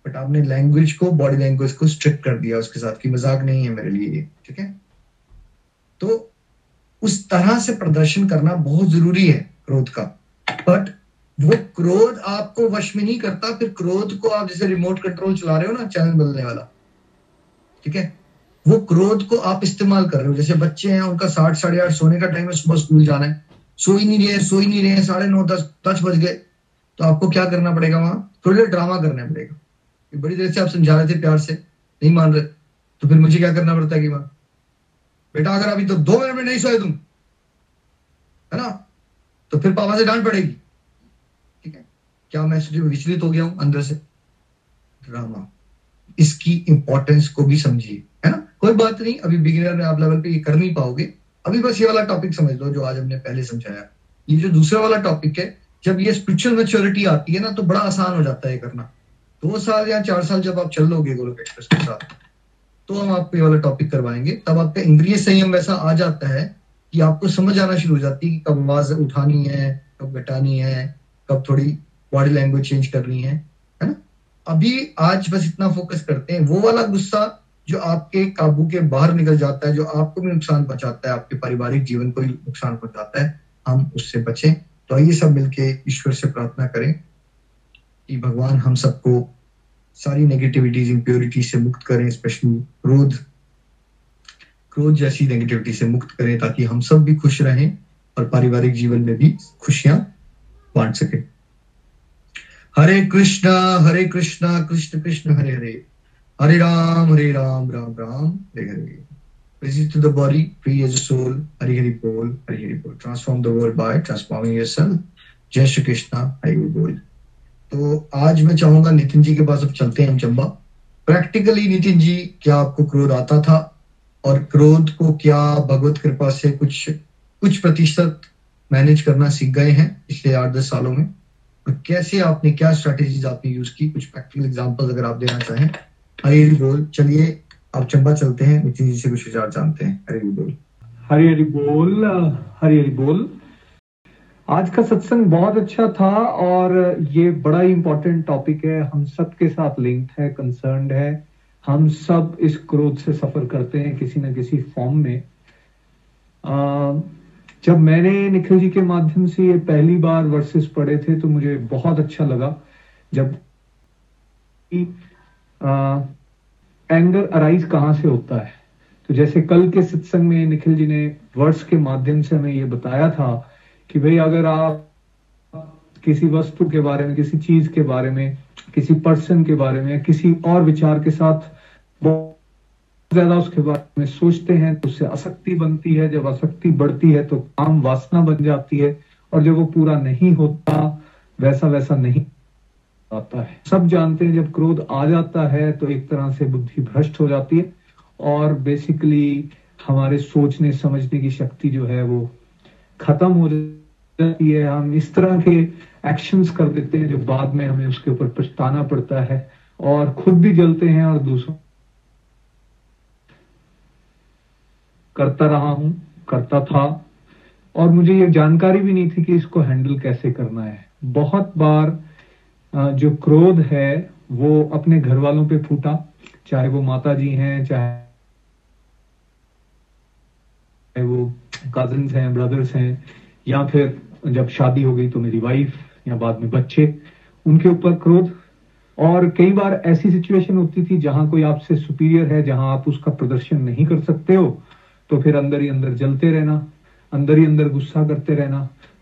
बट आपने लैंग्वेज को, बॉडी लैंग्वेज को स्ट्रिक्ट कर दिया उसके साथ कि मजाक नहीं है मेरे लिए, ठीक है। तो उस तरह से प्रदर्शन करना बहुत जरूरी है क्रोध का, बट वो क्रोध आपको वश में नहीं करता। फिर क्रोध को आप जैसे रिमोट कंट्रोल चला रहे हो ना, चैनल बदलने वाला, ठीक है, वो क्रोध को आप इस्तेमाल कर रहे हो। जैसे बच्चे हैं, उनका साठ साढ़े आठ सोने का टाइम है, सुबह स्कूल जाना है, सो ही नहीं रहे सो ही नहीं रहे साढ़े नौ दस दस बज गए, तो आपको क्या करना पड़ेगा, वहां थोड़ी देर ड्रामा करना पड़ेगा। बड़ी देर से आप समझा रहे थे प्यार से, नहीं मान रहे, तो फिर मुझे क्या करना पड़ता है कि वहां, बेटा अगर अभी तो दो मिनट में नहीं सोए तुम, है ना, तो फिर पापा से डांट पड़ेगी, ठीक है। क्या मैं विचलित हो गया हूं अंदर से, ड्रामा। इसकी इंपॉर्टेंस को भी समझिए, है ना। कोई बात नहीं, अभी बिगिनर में आप लेवल पे ये कर नहीं पाओगे, अभी बस ये वाला टॉपिक समझ लो जो आज हमने पहले समझाया। ये जो दूसरा वाला टॉपिक है, जब ये स्पिरिचुअल मैच्योरिटी आती है ना, तो बड़ा आसान हो जाता है ये करना। दो साल या चार साल जब आप चल लोगे गोलोक एक्सप्रेस के साथ, तो हम आपको ये वाला टॉपिक करवाएंगे। तब आपका इंद्रिय संयम वैसा आ जाता है कि आपको समझ आना शुरू हो जाती है कि कब आवाज उठानी है, कब घटानी है, कब थोड़ी बॉडी लैंग्वेज चेंज करनी है, है ना। अभी आज बस इतना फोकस करते हैं, वो वाला गुस्सा जो आपके काबू के बाहर निकल जाता है, जो आपको भी नुकसान पहुंचाता है, आपके पारिवारिक जीवन को भी नुकसान पहुंचाता है, हम उससे बचें। तो आइए सब मिलके ईश्वर से प्रार्थना करें कि भगवान हम सबको सारी नेगेटिविटीज, इंप्योरिटी से मुक्त करें, स्पेशली क्रोध क्रोध जैसी नेगेटिविटी से मुक्त करें, ताकि हम सब भी खुश रहें और पारिवारिक जीवन में भी खुशियां बांट सके। हरे कृष्णा हरे कृष्णा कृष्ण कृष्ण हरे हरे, हरे राम हरे राम राम राम हरे हरे। Praise to the body, free as a soul, Hari Hari बोल हरि हरि बोल। Transform the world by transforming yourself, जय श्री कृष्णा हरि बोल। तो आज मैं चाहूंगा नितिन जी के पास अब चलते हैं हम चंबा। प्रैक्टिकली नितिन जी, क्या आपको क्रोध आता था, और क्रोध को क्या भगवत कृपा से कुछ कुछ प्रतिशत मैनेज करना सीख गए हैं पिछले आठ दस सालों में, और कैसे आपने, क्या स्ट्रेटेजीज आपने यूज की, कुछ प्रैक्टिकल एग्जांपल्स अगर आप देना चाहें। हरि हरि बोल। चलिए आप चंबा चलते हैं, नितिन जी से कुछ विचार जानते हैं। हरि हरि बोल हरि हरि बोल हरि हरि बोल। आज का सत्संग बहुत अच्छा था, और ये बड़ा ही इंपॉर्टेंट टॉपिक है, हम सब के साथ लिंक्ड है, कंसर्न्ड है। हम सब इस क्रोध से सफर करते हैं किसी ना किसी फॉर्म में। आ, जब मैंने निखिल जी के माध्यम से ये पहली बार वर्सेस पढ़े थे, तो मुझे बहुत अच्छा लगा। जब आ, एंगर अराइज कहाँ से होता है, तो जैसे कल के सत्संग में निखिल जी ने वर्ड्स के माध्यम से हमें ये बताया था कि भाई अगर आप किसी वस्तु के बारे में, किसी चीज के बारे में, किसी पर्सन के बारे में, किसी और विचार के साथ बहुत ज्यादा उसके बारे में सोचते हैं, तो उससे आसक्ति बनती है। जब आसक्ति बढ़ती है तो काम वासना बन जाती है, और जब वो पूरा नहीं होता, वैसा वैसा नहीं आता है। सब जानते हैं जब क्रोध आ जाता है तो एक तरह से बुद्धि भ्रष्ट हो जाती है, और बेसिकली हमारे सोचने समझने की शक्ति जो है वो खत्म हो जाती है। ये हम इस तरह के एक्शंस कर देते हैं जो बाद में हमें उसके ऊपर पछताना पड़ता है, और खुद भी जलते हैं और दूसरों। करता रहा हूं करता था, और मुझे ये जानकारी भी नहीं थी कि इसको हैंडल कैसे करना है। बहुत बार जो क्रोध है वो अपने घर वालों पे फूटा, चाहे वो माता जी हैं, चाहे वो कजिन्स हैं, ब्रदर्स हैं, या फिर जब शादी हो गई तो मेरी वाइफ या बाद में बच्चे, उनके ऊपर क्रोध। और कई बार ऐसी सिचुएशन होती थी जहां कोई आपसे सुपीरियर है, जहां आप उसका प्रदर्शन नहीं कर सकते हो, तो फिर अंदर ही अंदर जलते रहना, अंदर ही अंदर गुस्सा करते रहना।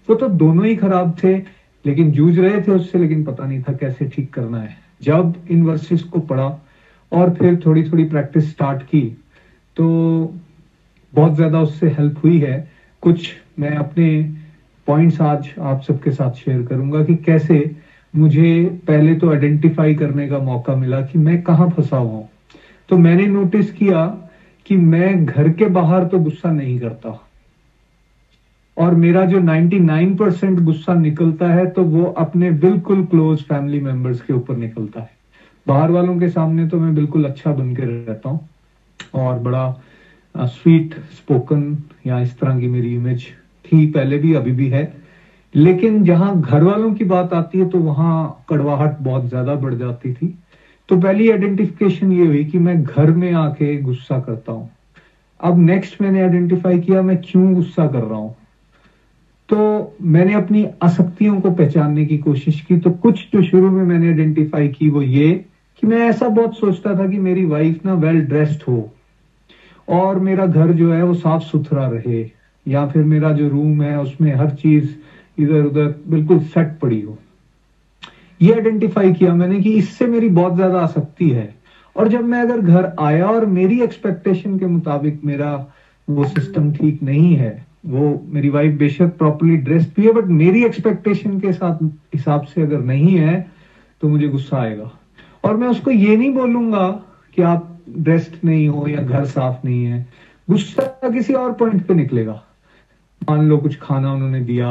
वो तो दोनों ही खराब थे, लेकिन जूझ रहे थे उससे, लेकिन पता नहीं था कैसे ठीक करना है। जब इन वर्सेस को पढ़ा और फिर थोड़ी थोड़ी प्रैक्टिस स्टार्ट की, तो बहुत ज्यादा उससे हेल्प हुई है। कुछ मैं अपने पॉइंट्स आज आप सबके साथ शेयर करूंगा कि कैसे मुझे पहले तो आइडेंटिफाई करने का मौका मिला कि मैं कहाँ फंसा हुआ हूं। तो मैंने नोटिस किया कि मैं घर के बाहर तो गुस्सा नहीं करता, और मेरा जो निन्यानवे परसेंट गुस्सा निकलता है तो वो अपने बिल्कुल क्लोज फैमिली मेंबर्स के ऊपर निकलता है। बाहर वालों के सामने तो मैं बिल्कुल अच्छा बन के रहता हूँ, और बड़ा स्वीट स्पोकन, या इस तरह की मेरी इमेज थी पहले भी, अभी भी है। लेकिन जहां घर वालों की बात आती है तो वहां कड़वाहट बहुत ज्यादा बढ़ जाती थी। तो पहली आइडेंटिफिकेशन ये हुई कि मैं घर में आके गुस्सा करता हूँ। अब नेक्स्ट मैंने आइडेंटिफाई किया मैं क्यों गुस्सा कर रहा हूँ। तो मैंने अपनी आसक्तियों को पहचानने की कोशिश की। तो कुछ जो शुरू में मैंने आइडेंटिफाई की वो ये कि मैं ऐसा बहुत सोचता था कि मेरी वाइफ ना वेल ड्रेस्ड हो और मेरा घर जो है वो साफ सुथरा रहे, या फिर मेरा जो रूम है उसमें हर चीज इधर उधर बिल्कुल सेट पड़ी हो। ये आइडेंटिफाई किया मैंने कि इससे मेरी बहुत ज्यादा आसक्ति है। और जब मैं अगर घर आया और मेरी एक्सपेक्टेशन के मुताबिक मेरा वो सिस्टम ठीक नहीं है, वो मेरी वाइफ बेशक प्रॉपर्ली ड्रेस्ड भी है बट मेरी एक्सपेक्टेशन के साथ हिसाब से अगर नहीं है तो मुझे गुस्सा आएगा। और मैं उसको ये नहीं बोलूंगा कि आप ड्रेस्ड नहीं हो या घर साफ नहीं है। गुस्सा किसी और पॉइंट पे निकलेगा। मान लो कुछ खाना उन्होंने दिया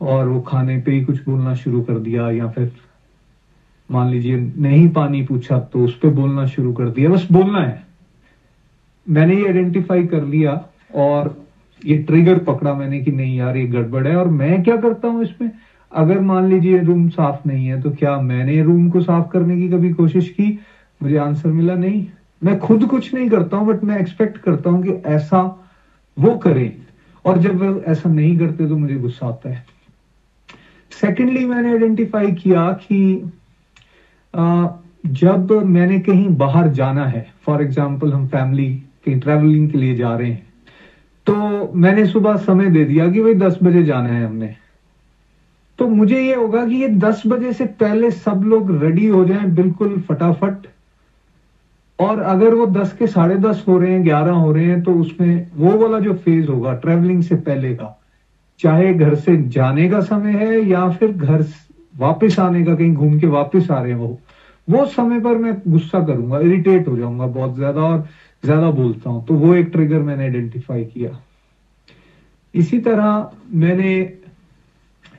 और वो खाने पे ही कुछ बोलना शुरू कर दिया, या फिर मान लीजिए नहीं पानी पूछा तो उस पर बोलना शुरू कर दिया। बस बोलना है। मैंने ये आइडेंटिफाई कर लिया और ये ट्रिगर पकड़ा मैंने कि नहीं यार ये गड़बड़ है। और मैं क्या करता हूं इसमें, अगर मान लीजिए रूम साफ नहीं है तो क्या मैंने रूम को साफ करने की कभी कोशिश की? मुझे आंसर मिला नहीं। मैं खुद कुछ नहीं करता हूं बट मैं एक्सपेक्ट करता हूं कि ऐसा वो करें, और जब वो ऐसा नहीं करते तो मुझे गुस्सा आता है। सेकेंडली मैंने आइडेंटिफाई किया कि आ, जब मैंने कहीं बाहर जाना है, फॉर एग्जाम्पल हम फैमिली कहीं ट्रेवलिंग के लिए जा रहे हैं, तो मैंने सुबह समय दे दिया कि भाई दस बजे जाना है हमने, तो मुझे ये होगा कि ये दस बजे से पहले सब लोग रेडी हो जाएं बिल्कुल फटाफट। और अगर वो दस के साढ़े दस हो रहे हैं, ग्यारह हो रहे हैं, तो उसमें वो वाला जो फेज होगा ट्रेवलिंग से पहले का, चाहे घर से जाने का समय है या फिर घर वापस आने का, कहीं घूम के वापस आ रहे हैं, वो वो समय पर मैं गुस्सा करूंगा, इरिटेट हो जाऊंगा बहुत ज्यादा और ज्यादा बोलता हूं। तो वो एक ट्रिगर मैंने आइडेंटिफाई किया। इसी तरह मैंने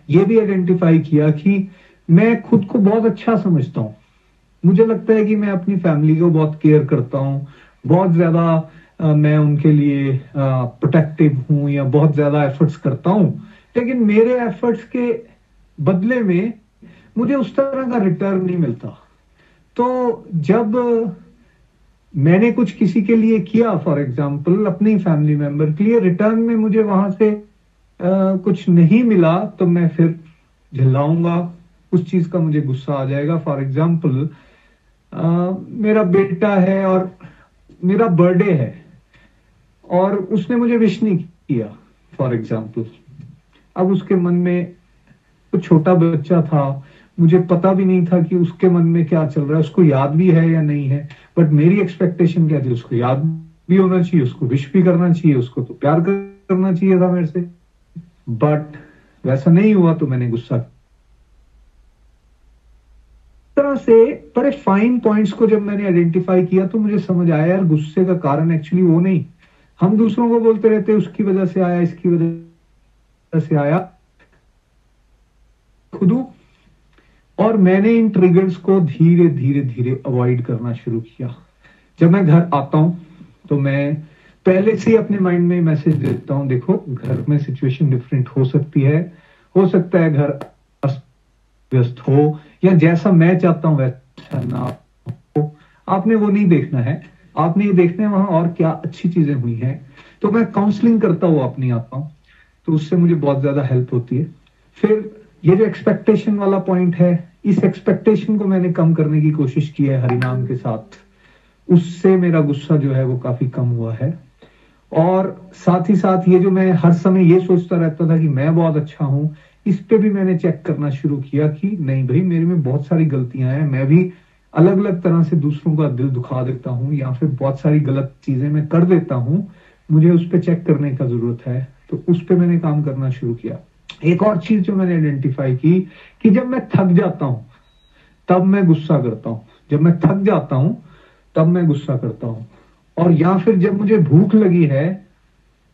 ये भी आइडेंटिफाई किया कि मैं खुद को बहुत अच्छा समझता हूं। मुझे लगता है कि मैं अपनी फैमिली को बहुत केयर करता हूं, बहुत ज्यादा मैं उनके लिए प्रोटेक्टिव हूं या बहुत ज्यादा एफर्ट्स करता हूं, लेकिन मेरे एफर्ट्स के बदले में मुझे उस तरह का रिटर्न नहीं मिलता। तो जब मैंने कुछ किसी के लिए किया, फॉर एग्जाम्पल अपनी फैमिली मेंबर के लिए, रिटर्न में मुझे वहां से आ, कुछ नहीं मिला तो मैं फिर झल्लाऊंगा, उस चीज का मुझे गुस्सा आ जाएगा। फॉर एग्जाम्पल मेरा बेटा है और मेरा बर्थडे है और उसने मुझे विश नहीं किया, फॉर एग्जाम्पल। अब उसके मन में, कुछ छोटा बच्चा था, मुझे पता भी नहीं था कि उसके मन में क्या चल रहा है, उसको याद भी है या नहीं है, बट मेरी एक्सपेक्टेशन क्या थी, उसको याद भी होना चाहिए, उसको विश भी करना चाहिए, उसको तो प्यार करना चाहिए था मेरे से, बट वैसा नहीं हुआ तो मैंने गुस्सा किया। इस तरह से पर फाइन पॉइंट्स को जब मैंने आइडेंटिफाई किया तो मुझे समझ आया यार गुस्से का कारण एक्चुअली वो नहीं, हम दूसरों को बोलते रहते उसकी वजह से आया, इसकी वजह से आया, खुद। और मैंने इन ट्रिगर्स को धीरे धीरे धीरे अवॉइड करना शुरू किया। जब मैं घर आता हूं तो मैं पहले से ही अपने माइंड में मैसेज देता हूं, देखो घर में सिचुएशन डिफरेंट हो सकती है, हो सकता है घर व्यस्त हो या जैसा मैं चाहता हूं वैसा ना हो, आपने वो नहीं देखना है, आपने ये देखना है वहां और क्या अच्छी चीजें हुई हैं। तो मैं काउंसलिंग करता हुआ अपनी आता हूँ, तो उससे मुझे बहुत ज्यादा हेल्प होती है। फिर ये जो एक्सपेक्टेशन वाला पॉइंट है, इस एक्सपेक्टेशन को मैंने कम करने की कोशिश की है हरिनाम के साथ, उससे मेरा गुस्सा जो है वो काफी कम हुआ है। और साथ ही साथ ये जो मैं हर समय ये सोचता रहता था कि मैं बहुत अच्छा हूं, इस पे भी मैंने चेक करना शुरू किया कि नहीं भाई मेरे में बहुत सारी गलतियां हैं, मैं भी अलग अलग तरह से दूसरों का दिल दुखा देता हूँ या फिर बहुत सारी गलत चीजें मैं कर देता हूँ, मुझे उस पर चेक करने का जरूरत है। तो उस पर मैंने काम करना शुरू किया। एक और चीज जो मैंने आइडेंटिफाई की कि जब मैं थक जाता हूं तब मैं गुस्सा करता हूं, जब मैं थक जाता हूं तब मैं गुस्सा करता हूं, और या फिर जब मुझे भूख लगी है,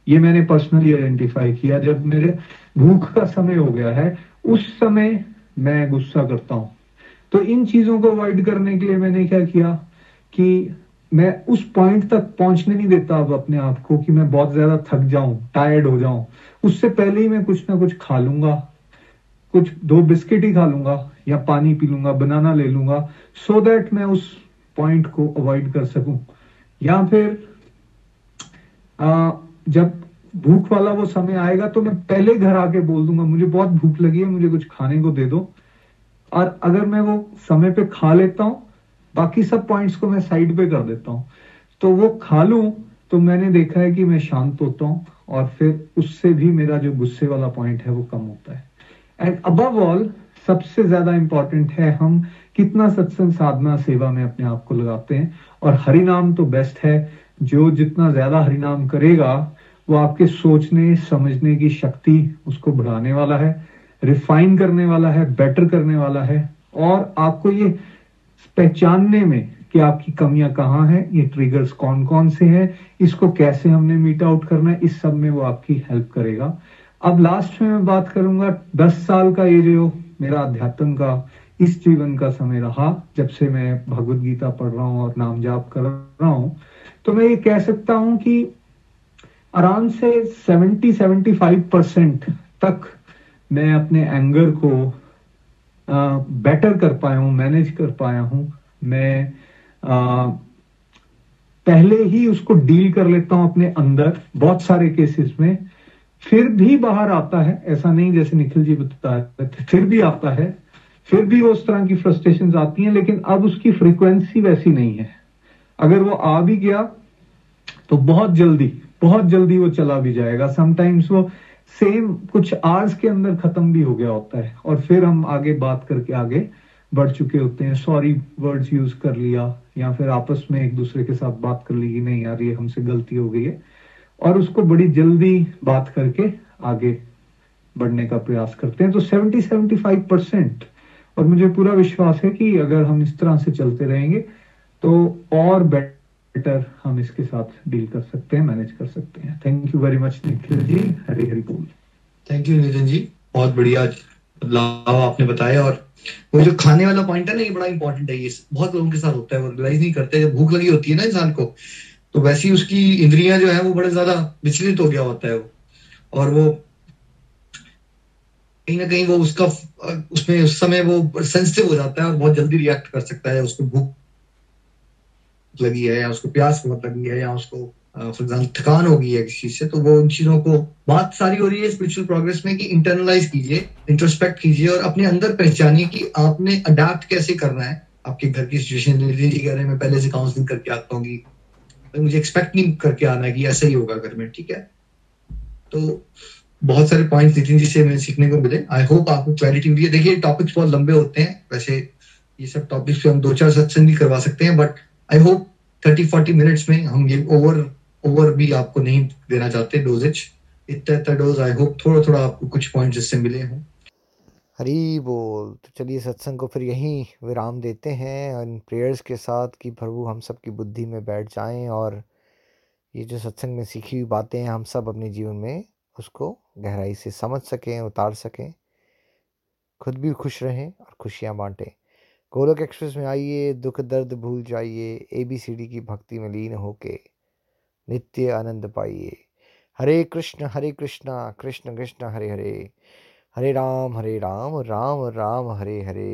ये मैंने पर्सनली आइडेंटिफाई किया, जब मेरे भूख का समय हो गया है उस समय मैं गुस्सा करता हूं। तो इन चीजों को अवॉइड करने के लिए मैंने क्या किया कि मैं उस पॉइंट तक पहुंचने नहीं देता अब अपने आप को कि मैं बहुत ज्यादा थक जाऊं, टायर्ड हो जाऊं, उससे पहले ही मैं कुछ ना कुछ खा लूंगा, कुछ दो बिस्किट ही खा लूंगा या पानी पी लूंगा, बनाना ले लूंगा, सो दैट मैं उस पॉइंट को अवॉइड कर सकूं। या फिर आ, जब भूख वाला वो समय आएगा तो मैं पहले घर आके बोल दूंगा मुझे बहुत भूख लगी है, मुझे कुछ खाने को दे दो, और अगर मैं वो समय पे खा लेता हूँ बाकी सब पॉइंट्स को मैं साइड पे कर देता हूँ, तो वो खा लूं तो मैंने देखा है कि मैं शांत होता हूँ और फिर उससे भी मेरा जो गुस्से वाला पॉइंट है वो कम होता है। एंड अबव ऑल सबसे ज्यादा इंपॉर्टेंट है हम कितना सत्संग साधना सेवा में अपने आप को लगाते हैं, और हरिनाम तो बेस्ट है। जो जितना ज्यादा हरिनाम करेगा वो आपके सोचने समझने की शक्ति उसको बढ़ाने वाला है, रिफाइन करने वाला है, बेटर करने वाला है, और आपको ये पहचानने में कि आपकी कमियां कहाँ हैं, ये ट्रिगर्स कौन कौन से हैं, इसको कैसे हमने मीट आउट करना है, इस सब में वो आपकी हेल्प करेगा। अब लास्ट में मैं बात करूंगा दस साल का ये जो मेरा अध्यात्म का इस जीवन का समय रहा, जब से मैं भगवद गीता पढ़ रहा हूँ और नाम जाप कर रहा हूँ, तो मैं ये कह सकता हूँ कि आराम से सत्तर पचहत्तर परसेंट तक मैं अपने एंगर को आ, बेटर कर पाया हूँ, मैनेज कर पाया हूँ। मैं आ, पहले ही उसको डील कर लेता हूँ अपने अंदर बहुत सारे केसेस में, फिर भी बाहर आता है, ऐसा नहीं जैसे निखिल जी बता रहे थे, फिर भी आता है, फिर भी वो उस तरह की फ्रस्ट्रेशंस आती हैं, लेकिन अब उसकी फ्रीक्वेंसी वैसी नहीं है। अगर वो आ भी गया तो बहुत जल्दी बहुत जल्दी वो चला भी जाएगा। समटाइम्स वो सेम कुछ आवर्स के अंदर खत्म भी हो गया होता है, और फिर हम आगे बात करके आगे बढ़ चुके होते हैं, सॉरी वर्ड्स यूज कर लिया, या फिर आपस में एक दूसरे के साथ बात कर ली कि नहीं यार ये हमसे गलती हो गई है, और उसको बड़ी जल्दी बात करके आगे बढ़ने का प्रयास करते हैं। तो सत्तर पचहत्तर परसेंट, और मुझे पूरा विश्वास है कि अगर हम इस तरह से चलते रहेंगे तो और बेटर हम इसके साथ डील कर सकते हैं, मैनेज कर सकते हैं। Thank you very much Nikhil ji, Hari Hari बोल। थैंक यू नितिन जी, बहुत बढ़िया बदलाव आपने बताया। और वो जो खाने वाला पॉइंट है ना, ये बड़ा इंपॉर्टेंट है, ये बहुत लोगों के साथ होता है, वो रियलाइज नहीं करते। जब भूख लगी होती है ना इंसान को, तो वैसी उसकी इंद्रियां जो है वो बड़े ज्यादा विचलित हो गया होता है वो, और वो कहीं ना कहीं वो उसका उसमें उस समय वो सेंसिटिव हो जाता है और बहुत जल्दी रिएक्ट कर सकता है। उसको भूख लगी है या उसको प्यास बहुत लगी है या उसको फॉर एग्जाम्पल थकान हो गई है किसी चीज से, तो वो उन चीजों को, बात सारी हो रही है स्पिरिचुअल प्रोग्रेस में कि इंटरनलाइज कीजिए, इंट्रोस्पेक्ट कीजिए और अपने अंदर पहचानिए कि आपने अडेप्ट कैसे करना है आपके घर की सिचुएशन। घर में पहले से काउंसलिंग करके आता हूँ, मुझे एक्सपेक्ट नहीं करके आना है कि ऐसा ही होगा घर में, ठीक है। तो बहुत सारे पॉइंट्स नितिन जी से मैं सीखने को मिले, आई होप आपको क्लैरिटी मिली है। देखिए टॉपिक्स बहुत लंबे होते हैं, वैसे ये सब टॉपिक्स पे हम दो चार सत्संग भी करवा सकते हैं, but I hope thirty forty minutes में हम ये ओवर ओवर भी आपको नहीं देना चाहते डोजेज, इतना इतना डोज। आई होप थोड़ा थोड़ा आपको कुछ पॉइंट जिससे मिले हों। हरी बोल। तो चलिए सत्संग को फिर यहीं विराम देते हैं और प्रेयर्स के साथ कि प्रभु हम सब की बुद्धि में बैठ जाएं और ये जो सत्संग में सीखी हुई बातें हैं हम सब अपने जीवन में उसको गहराई से समझ सकें, उतार सकें, खुद भी खुश रहें और खुशियां बांटें। गोलोक एक्सप्रेस में आइए, दुख दर्द भूल जाइए, ए बी सी डी की भक्ति में लीन होके नित्य आनंद पाइए। हरे कृष्ण हरे कृष्ण कृष्ण कृष्ण हरे हरे, हरे राम हरे राम राम राम हरे हरे।